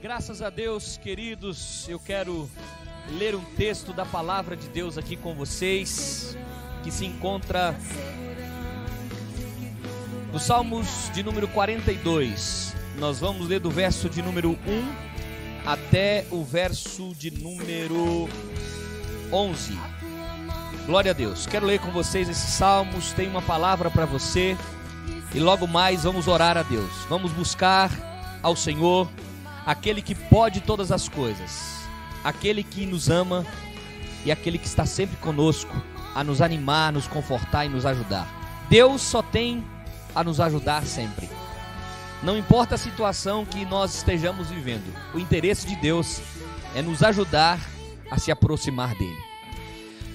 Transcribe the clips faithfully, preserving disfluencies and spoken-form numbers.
Graças a Deus, queridos, eu quero ler um texto da palavra de Deus aqui com vocês, que se encontra no Salmos de número quarenta e dois. Nós vamos ler do verso de número um até o verso de número onze. Glória a Deus. Quero ler com vocês esses salmos, tem uma palavra para você, e logo mais vamos orar a Deus. Vamos buscar ao Senhor, aquele que pode todas as coisas, aquele que nos ama e aquele que está sempre conosco a nos animar, nos confortar e nos ajudar. Deus só tem a nos ajudar sempre. Não importa a situação que nós estejamos vivendo, o interesse de Deus é nos ajudar a se aproximar dele.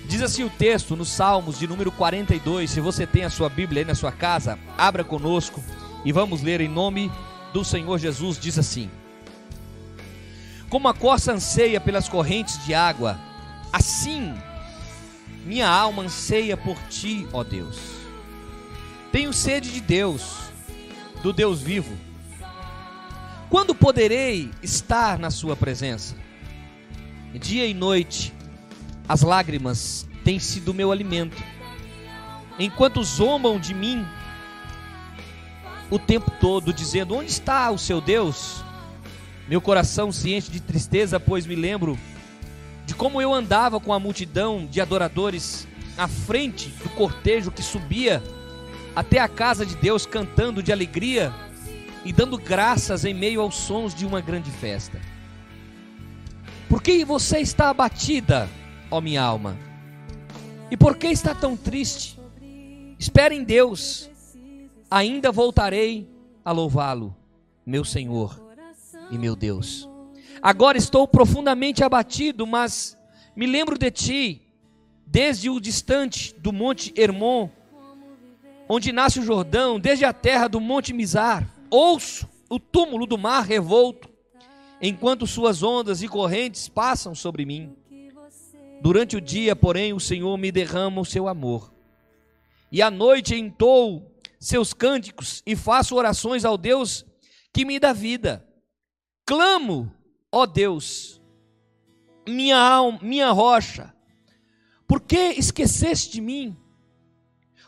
Diz assim o texto nos Salmos de número quarenta e dois, se você tem a sua Bíblia aí na sua casa, abra conosco e vamos ler em nome do Senhor Jesus. Diz assim: como a corça anseia pelas correntes de água, assim minha alma anseia por ti, ó Deus. Tenho sede de Deus, do Deus vivo. Quando poderei estar na sua presença? Dia e noite, as lágrimas têm sido o meu alimento. Enquanto zombam de mim o tempo todo, dizendo: onde está o seu Deus? Meu coração se enche de tristeza, pois me lembro de como eu andava com a multidão de adoradores à frente do cortejo que subia até a casa de Deus, cantando de alegria e dando graças em meio aos sons de uma grande festa. Por que você está abatida, ó minha alma? E por que está tão triste? Espere em Deus, ainda voltarei a louvá-lo, meu Senhor e meu Deus. Agora estou profundamente abatido, mas me lembro de ti, desde o distante do Monte Hermon, onde nasce o Jordão, desde a terra do Monte Mizar. Ouço o túmulo do mar revolto, enquanto suas ondas e correntes passam sobre mim. Durante o dia, porém, o Senhor me derrama o seu amor, e à noite entoo seus cânticos e faço orações ao Deus que me dá vida. Clamo, ó Deus, minha alma, minha rocha, por que esqueceste de mim?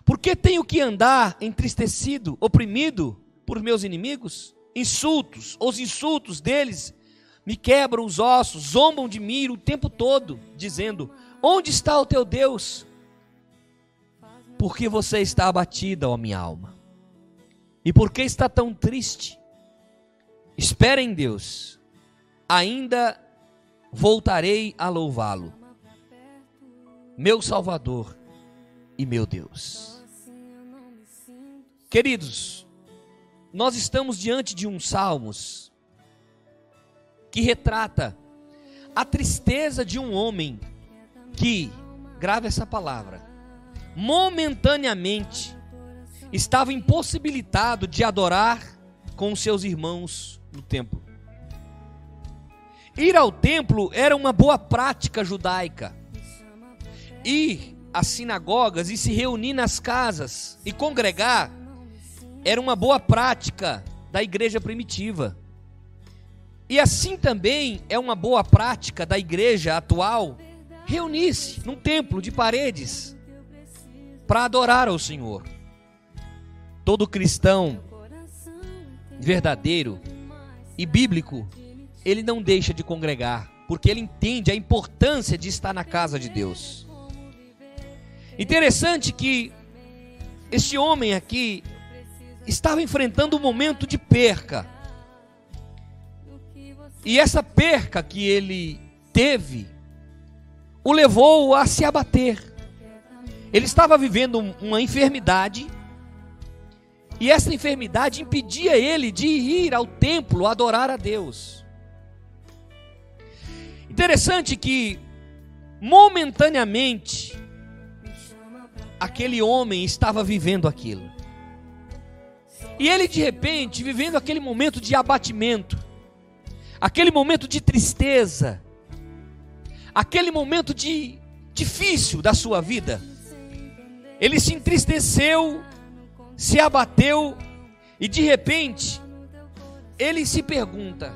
Por que tenho que andar entristecido, oprimido por meus inimigos? Insultos, os insultos deles me quebram os ossos, zombam de mim o tempo todo, dizendo: onde está o teu Deus? Por que você está abatida, ó minha alma? E por que está tão triste? Espera em Deus, ainda voltarei a louvá-lo, meu Salvador e meu Deus. Queridos, nós estamos diante de um Salmos que retrata a tristeza de um homem que, grave essa palavra, momentaneamente estava impossibilitado de adorar com seus irmãos no templo. Ir ao templo era uma boa prática judaica. Ir às sinagogas e se reunir nas casas e congregar era uma boa prática da igreja primitiva. E assim também é uma boa prática da igreja atual reunir-se num templo de paredes para adorar ao Senhor. Todo cristão verdadeiro e bíblico, ele não deixa de congregar, porque ele entende a importância de estar na casa de Deus. Interessante que este homem aqui estava enfrentando um momento de perca. E essa perca que ele teve o levou a se abater. Ele estava vivendo uma enfermidade, e essa enfermidade impedia ele de ir ao templo adorar a Deus. Interessante que, momentaneamente, aquele homem estava vivendo aquilo. E ele, de repente, vivendo aquele momento de abatimento, aquele momento de tristeza, aquele momento de difícil da sua vida, ele se entristeceu, se abateu, e de repente ele se pergunta: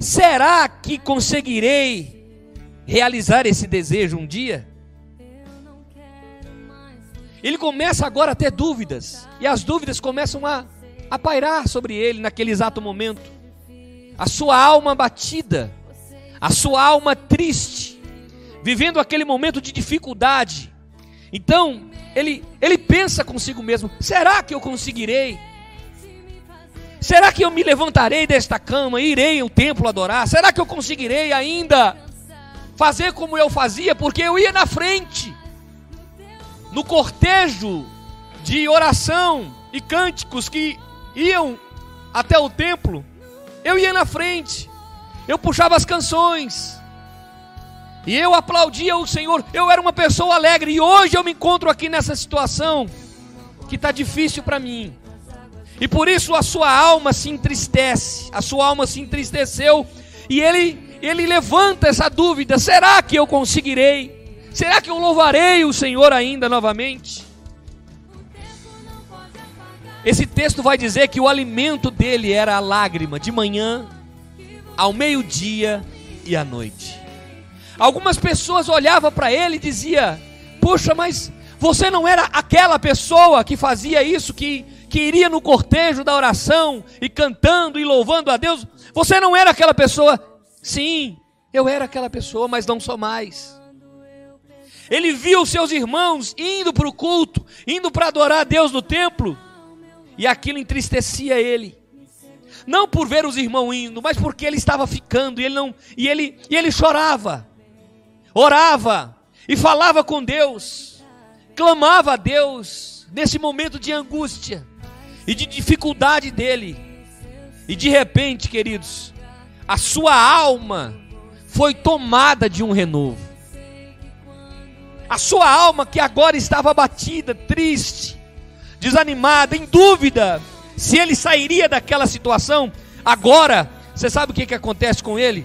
Será que conseguirei realizar esse desejo um dia? Ele começa agora a ter dúvidas, e as dúvidas começam a, a pairar sobre ele naquele exato momento. A sua alma abatida, a sua alma triste, vivendo aquele momento de dificuldade. Então, ele, ele pensa consigo mesmo: será que eu conseguirei? Será que eu me levantarei desta cama e irei ao templo adorar? Será que eu conseguirei ainda fazer como eu fazia? Porque eu ia na frente, no cortejo de oração e cânticos que iam até o templo. Eu ia na frente, eu puxava as canções, e eu aplaudia o Senhor. Eu era uma pessoa alegre, e hoje eu me encontro aqui nessa situação que está difícil para mim. E por isso a sua alma se entristece, a sua alma se entristeceu, e ele, ele levanta essa dúvida: será que eu conseguirei? Será que eu louvarei o Senhor ainda novamente? Esse texto vai dizer que o alimento dele era a lágrima, de manhã, ao meio-dia e à noite. Algumas pessoas olhavam para ele e diziam: puxa, mas você não era aquela pessoa que fazia isso, que... que iria no cortejo da oração e cantando e louvando a Deus? Você não era aquela pessoa? Sim, eu era aquela pessoa, mas não sou mais. Ele viu seus irmãos indo para o culto, indo para adorar a Deus no templo, e aquilo entristecia ele. Não por ver os irmãos indo, mas porque ele estava ficando, e ele, não, e ele, e ele chorava, orava e falava com Deus, clamava a Deus nesse momento de angústia e de dificuldade dele. E de repente, queridos, a sua alma foi tomada de um renovo. A sua alma, que agora estava abatida, triste, desanimada, em dúvida se ele sairia daquela situação, agora, você sabe o que, que acontece com ele?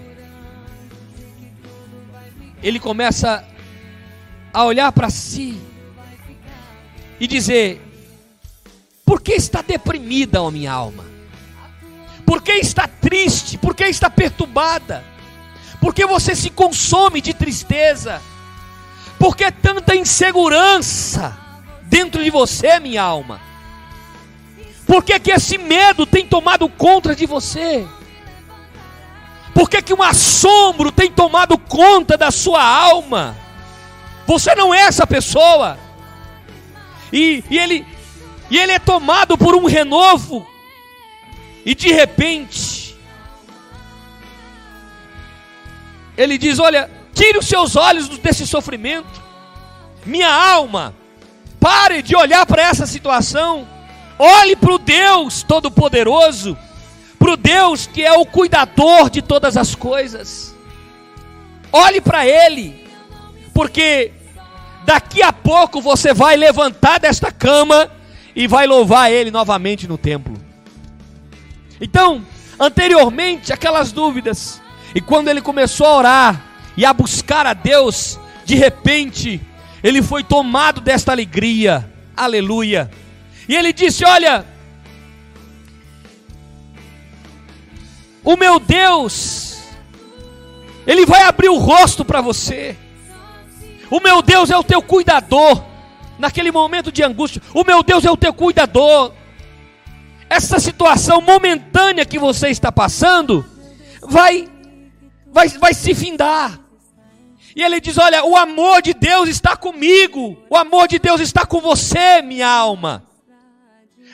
Ele começa a olhar para si e dizer: por que está deprimida a minha alma? Por que está triste? Por que está perturbada? Por que você se consome de tristeza? Por que tanta insegurança dentro de você, minha alma? Por que que esse medo tem tomado conta de você? Por que que um assombro tem tomado conta da sua alma? Você não é essa pessoa. E, e ele... E ele é tomado por um renovo. E de repente, ele diz: olha, tire os seus olhos desse sofrimento. Minha alma, pare de olhar para essa situação. Olhe para o Deus Todo-Poderoso, para o Deus que é o cuidador de todas as coisas. Olhe para Ele, porque daqui a pouco você vai levantar desta cama e vai louvar Ele novamente no templo. Então, anteriormente, aquelas dúvidas. E quando ele começou a orar e a buscar a Deus, de repente, ele foi tomado desta alegria. Aleluia. E ele disse: olha, o meu Deus, Ele vai abrir o rosto para você. O meu Deus é o teu cuidador. Naquele momento de angústia, o meu Deus é o teu cuidador. Essa situação momentânea que você está passando vai, vai, vai se findar. E ele diz: olha, o amor de Deus está comigo. O amor de Deus está com você, minha alma.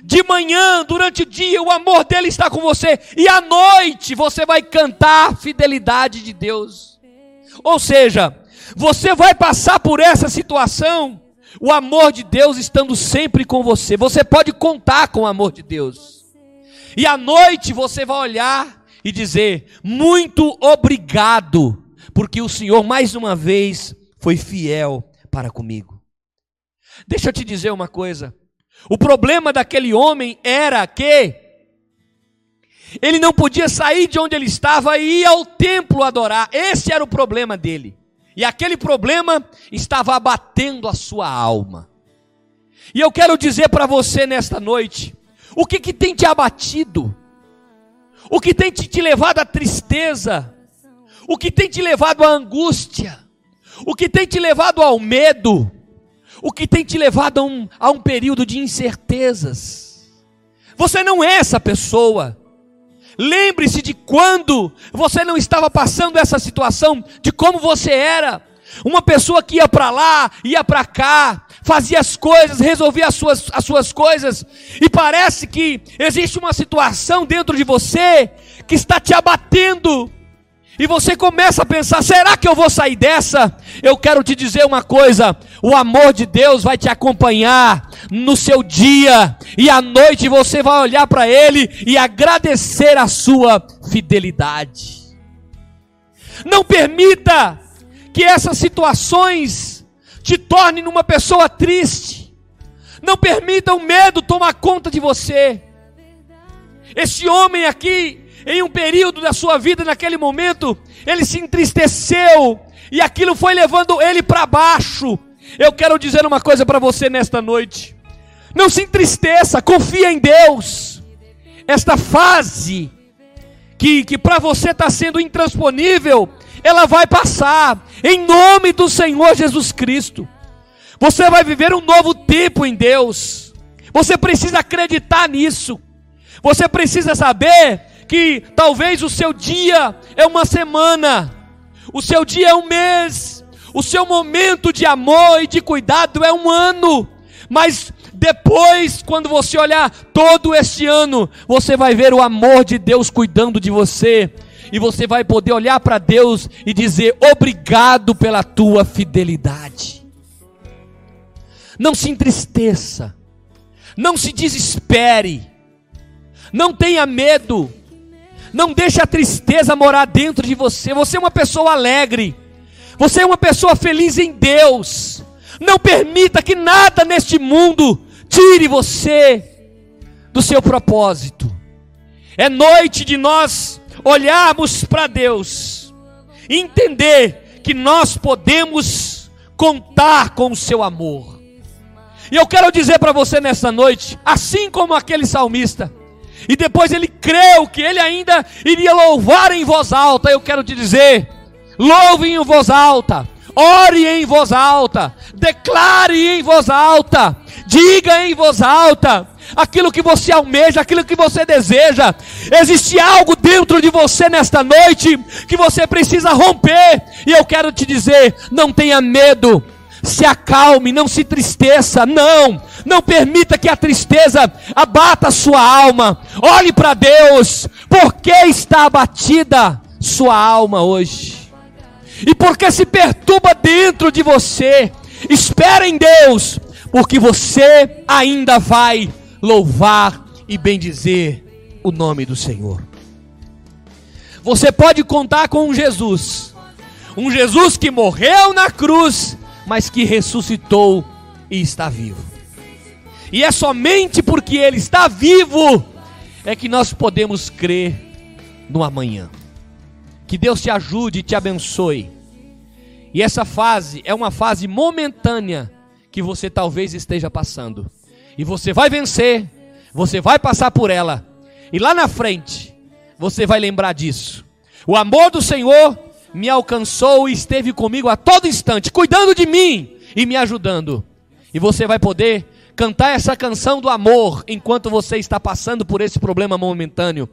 De manhã, durante o dia, o amor dele está com você. E à noite você vai cantar a fidelidade de Deus. Ou seja, você vai passar por essa situação, o amor de Deus estando sempre com você. Você pode contar com o amor de Deus. E à noite você vai olhar e dizer: muito obrigado, porque o Senhor mais uma vez foi fiel para comigo. Deixa eu te dizer uma coisa. O problema daquele homem era que ele não podia sair de onde ele estava e ir ao templo adorar. Esse era o problema dele. E aquele problema estava abatendo a sua alma. E eu quero dizer para você nesta noite: o que que tem te abatido? o que tem te levado à tristeza, o que tem te levado à angústia, o que tem te levado ao medo, o que tem te levado a um, a um período de incertezas. Você não é essa pessoa. Lembre-se de quando você não estava passando essa situação, de como você era. Uma pessoa que ia para lá, ia para cá, fazia as coisas, resolvia as suas, as suas coisas, e parece que existe uma situação dentro de você que está te abatendo, e você começa a pensar: será que eu vou sair dessa? Eu quero te dizer uma coisa: o amor de Deus vai te acompanhar no seu dia, e à noite você vai olhar para Ele e agradecer a sua fidelidade. Não permita que essas situações te tornem numa pessoa triste. Não permita o medo tomar conta de você. Esse homem aqui, em um período da sua vida, naquele momento, ele se entristeceu, e aquilo foi levando ele para baixo. Eu quero dizer uma coisa para você nesta noite: não se entristeça, confia em Deus. Esta fase, que, que para você está sendo intransponível, ela vai passar, em nome do Senhor Jesus Cristo. Você vai viver um novo tempo em Deus. Você precisa acreditar nisso. Você precisa saber que talvez o seu dia é uma semana, o seu dia é um mês, o seu momento de amor e de cuidado é um ano, mas depois, quando você olhar todo este ano, você vai ver o amor de Deus cuidando de você. E você vai poder olhar para Deus e dizer: obrigado pela tua fidelidade. Não se entristeça, não se desespere, não tenha medo, não deixe a tristeza morar dentro de você. Você é uma pessoa alegre, você é uma pessoa feliz em Deus. Não permita que nada neste mundo tire você do seu propósito. É noite de nós olharmos para Deus e entender que nós podemos contar com o seu amor. E eu quero dizer para você nessa noite, assim como aquele salmista, e depois ele creu que ele ainda iria louvar em voz alta, eu quero te dizer: louve em voz alta, ore em voz alta, declare em voz alta, diga em voz alta aquilo que você almeja, aquilo que você deseja. Existe algo dentro de você nesta noite que você precisa romper, e eu quero te dizer: não tenha medo, se acalme, não se tristeça, não, não permita que a tristeza abata a sua alma. Olhe para Deus. Por que está abatida sua alma hoje? E por que se perturba dentro de você? Espera em Deus, porque você ainda vai louvar e bendizer o nome do Senhor. Você pode contar com um Jesus, um Jesus que morreu na cruz, mas que ressuscitou e está vivo. E é somente porque Ele está vivo é que nós podemos crer no amanhã. Que Deus te ajude e te abençoe. E essa fase é uma fase momentânea que você talvez esteja passando, e você vai vencer, você vai passar por ela, e lá na frente você vai lembrar disso: o amor do Senhor me alcançou e esteve comigo a todo instante, cuidando de mim e me ajudando. E você vai poder cantar essa canção do amor enquanto você está passando por esse problema momentâneo,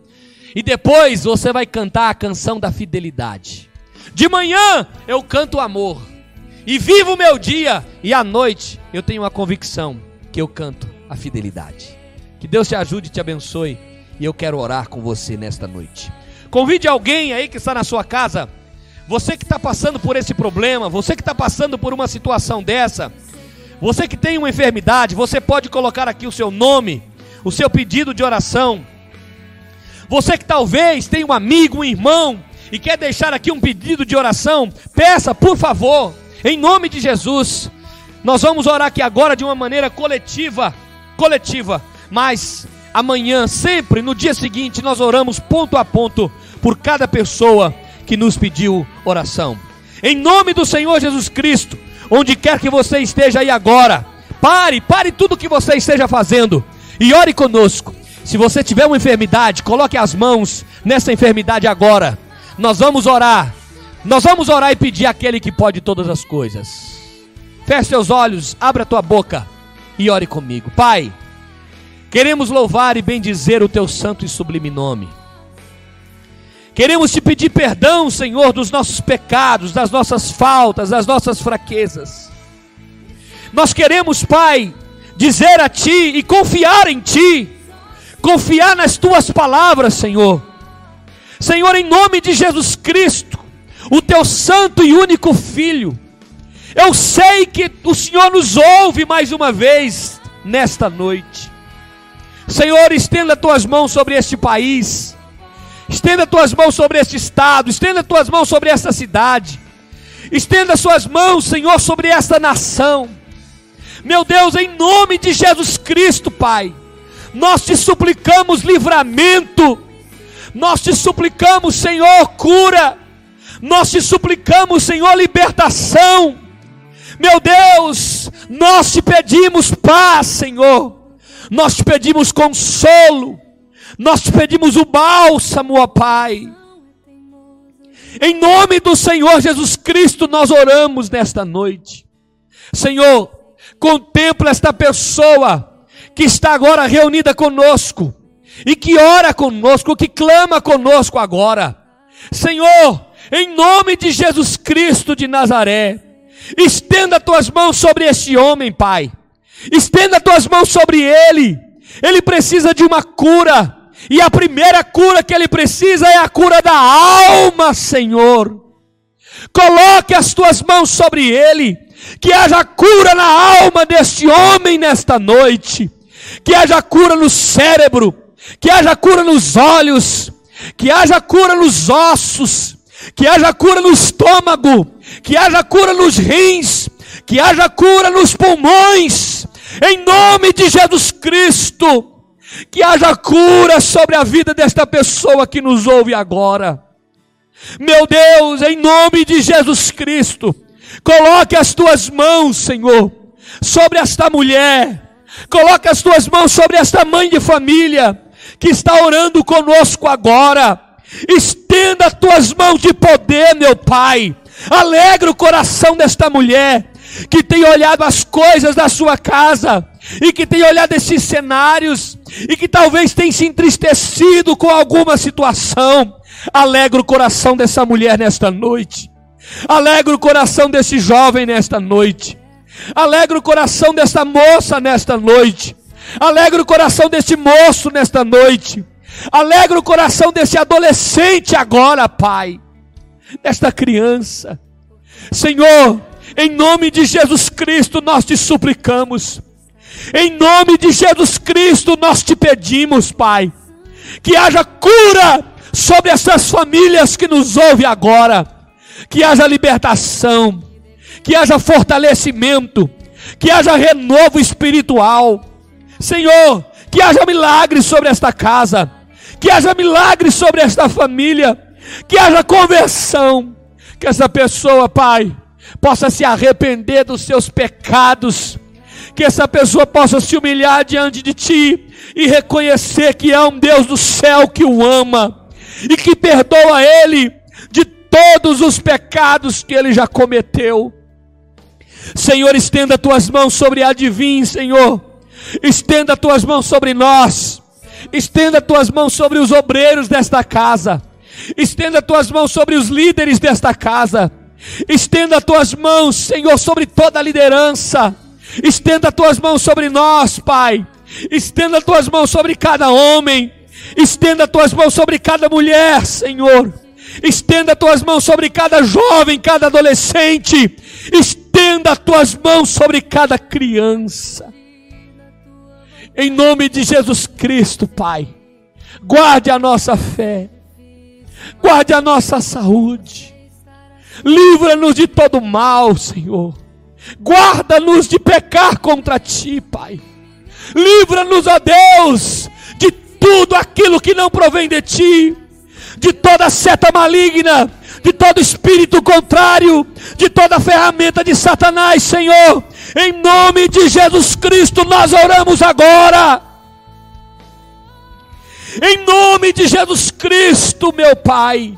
e depois você vai cantar a canção da fidelidade. De manhã eu canto o amor e vivo o meu dia, e à noite eu tenho a convicção que eu canto a fidelidade. Que Deus te ajude e te abençoe, e eu quero orar com você nesta noite. Convide alguém aí que está na sua casa, você que está passando por esse problema, você que está passando por uma situação dessa, você que tem uma enfermidade. Você pode colocar aqui o seu nome, o seu pedido de oração. Você que talvez tenha um amigo, um irmão, e quer deixar aqui um pedido de oração, peça, por favor, em nome de Jesus. Nós vamos orar aqui agora de uma maneira coletiva, coletiva, mas amanhã, sempre, no dia seguinte, nós oramos ponto a ponto por cada pessoa que nos pediu oração. Em nome do Senhor Jesus Cristo, onde quer que você esteja aí agora, pare, pare tudo o que você esteja fazendo e ore conosco. Se você tiver uma enfermidade, coloque as mãos nessa enfermidade agora. Nós vamos orar. Nós vamos orar e pedir àquele que pode todas as coisas. Feche seus olhos, abra a tua boca e ore comigo. Pai, queremos louvar e bendizer o teu santo e sublime nome. Queremos te pedir perdão, Senhor, dos nossos pecados, das nossas faltas, das nossas fraquezas. Nós queremos, Pai, dizer a Ti e confiar em Ti, confiar nas Tuas palavras, Senhor. Senhor, em nome de Jesus Cristo, o Teu santo e único Filho, eu sei que o Senhor nos ouve mais uma vez nesta noite. Senhor, estenda Tuas mãos sobre este país. Estenda tuas mãos sobre este estado, estenda tuas mãos sobre esta cidade, estenda suas mãos, Senhor, sobre esta nação. Meu Deus, em nome de Jesus Cristo, Pai, nós te suplicamos livramento, nós te suplicamos, Senhor, cura, nós te suplicamos, Senhor, libertação. Meu Deus, nós te pedimos paz, Senhor, nós te pedimos consolo. Nós te pedimos o bálsamo, ó Pai. Em nome do Senhor Jesus Cristo, nós oramos nesta noite. Senhor, contempla esta pessoa que está agora reunida conosco, e que ora conosco, que clama conosco agora. Senhor, em nome de Jesus Cristo de Nazaré, estenda tuas mãos sobre este homem, Pai. Estenda tuas mãos sobre ele. Ele precisa de uma cura. E a primeira cura que ele precisa é a cura da alma, Senhor. Coloque as tuas mãos sobre ele. Que haja cura na alma deste homem nesta noite. Que haja cura no cérebro. Que haja cura nos olhos. Que haja cura nos ossos. Que haja cura no estômago. Que haja cura nos rins. Que haja cura nos pulmões. Em nome de Jesus Cristo. Que haja cura sobre a vida desta pessoa que nos ouve agora. Meu Deus, em nome de Jesus Cristo, coloque as tuas mãos, Senhor, sobre esta mulher. Coloque as tuas mãos sobre esta mãe de família que está orando conosco agora. Estenda as tuas mãos de poder, meu Pai. Alegra o coração desta mulher que tem olhado as coisas da sua casa e que tem olhado esses cenários e que talvez tenha se entristecido com alguma situação. Alegra o coração dessa mulher nesta noite. Alegra o coração desse jovem nesta noite. Alegra o coração dessa moça nesta noite. Alegra o coração desse moço nesta noite. Alegra o coração desse adolescente agora, Pai. Desta criança. Senhor, em nome de Jesus Cristo, nós te suplicamos. Em nome de Jesus Cristo, nós te pedimos, Pai, que haja cura sobre essas famílias que nos ouvem agora, que haja libertação, que haja fortalecimento, que haja renovo espiritual. Senhor, que haja milagre sobre esta casa, que haja milagre sobre esta família, que haja conversão, que essa pessoa, Pai, possa se arrepender dos seus pecados, que essa pessoa possa se humilhar diante de Ti e reconhecer que há um Deus do céu que o ama e que perdoa ele de todos os pecados que ele já cometeu. Senhor, estenda tuas mãos sobre Advir, Senhor. Estenda tuas mãos sobre nós. Estenda tuas mãos sobre os obreiros desta casa. Estenda tuas mãos sobre os líderes desta casa. Estenda tuas mãos, Senhor, sobre toda a liderança. Estenda tuas mãos sobre nós, Pai. Estenda tuas mãos sobre cada homem. Estenda tuas mãos sobre cada mulher, Senhor. Estenda tuas mãos sobre cada jovem, cada adolescente. Estenda tuas mãos sobre cada criança. Em nome de Jesus Cristo, Pai, guarde a nossa fé. Guarde a nossa saúde. Livra-nos de todo mal, Senhor. Guarda-nos de pecar contra Ti, Pai. Livra-nos, ó Deus, de tudo aquilo que não provém de Ti, de toda seta maligna, de todo espírito contrário, de toda ferramenta de Satanás, Senhor. Em nome de Jesus Cristo, nós oramos agora. em nome de Jesus Cristo, meu Pai.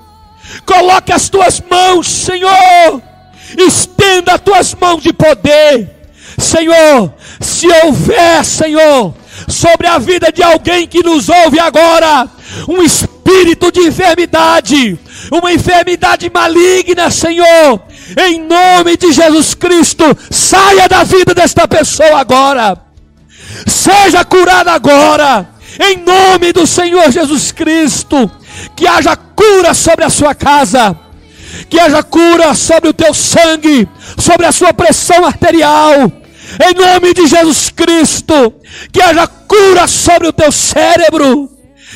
Coloque as tuas mãos, Senhor, estenda as tuas mãos de poder, Senhor. Se houver, Senhor, sobre a vida de alguém que nos ouve agora, um espírito de enfermidade, uma enfermidade maligna, Senhor, em nome de Jesus Cristo, saia da vida desta pessoa agora, seja curada agora, em nome do Senhor Jesus Cristo. Que haja cura sobre a sua casa, que haja cura sobre o teu sangue, sobre a sua pressão arterial, em nome de Jesus Cristo. Que haja cura sobre o teu cérebro,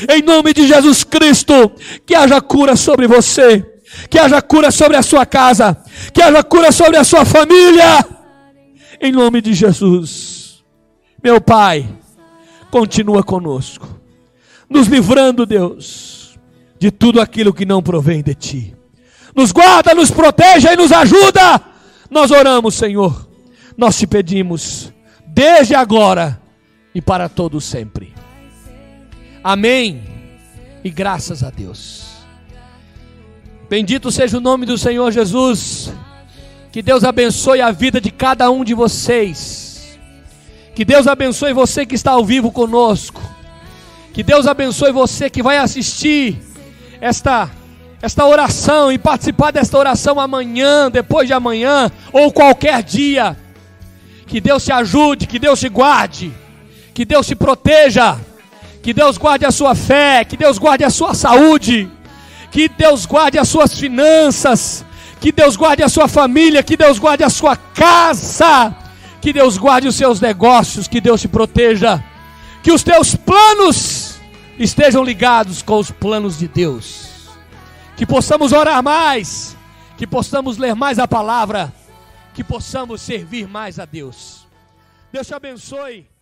em nome de Jesus Cristo. Que haja cura sobre você, que haja cura sobre a sua casa, que haja cura sobre a sua família, em nome de Jesus. Meu Pai, continua conosco, nos livrando, Deus, de tudo aquilo que não provém de Ti. Nos guarda, nos proteja e nos ajuda. Nós oramos, Senhor, nós te pedimos, desde agora e para todo sempre. Amém. E graças a Deus. Bendito seja o nome do Senhor Jesus. Que Deus abençoe a vida de cada um de vocês. Que Deus abençoe você que está ao vivo conosco. Que Deus abençoe você que vai assistir esta Esta oração e participar desta oração amanhã, depois de amanhã ou qualquer dia. Que Deus te ajude, que Deus te guarde, que Deus te proteja, que Deus guarde a sua fé, que Deus guarde a sua saúde, que Deus guarde as suas finanças, que Deus guarde a sua família, que Deus guarde a sua casa, que Deus guarde os seus negócios, que Deus te proteja, que os teus planos estejam ligados com os planos de Deus. Que possamos orar mais, que possamos ler mais a palavra, que possamos servir mais a Deus. Deus te abençoe.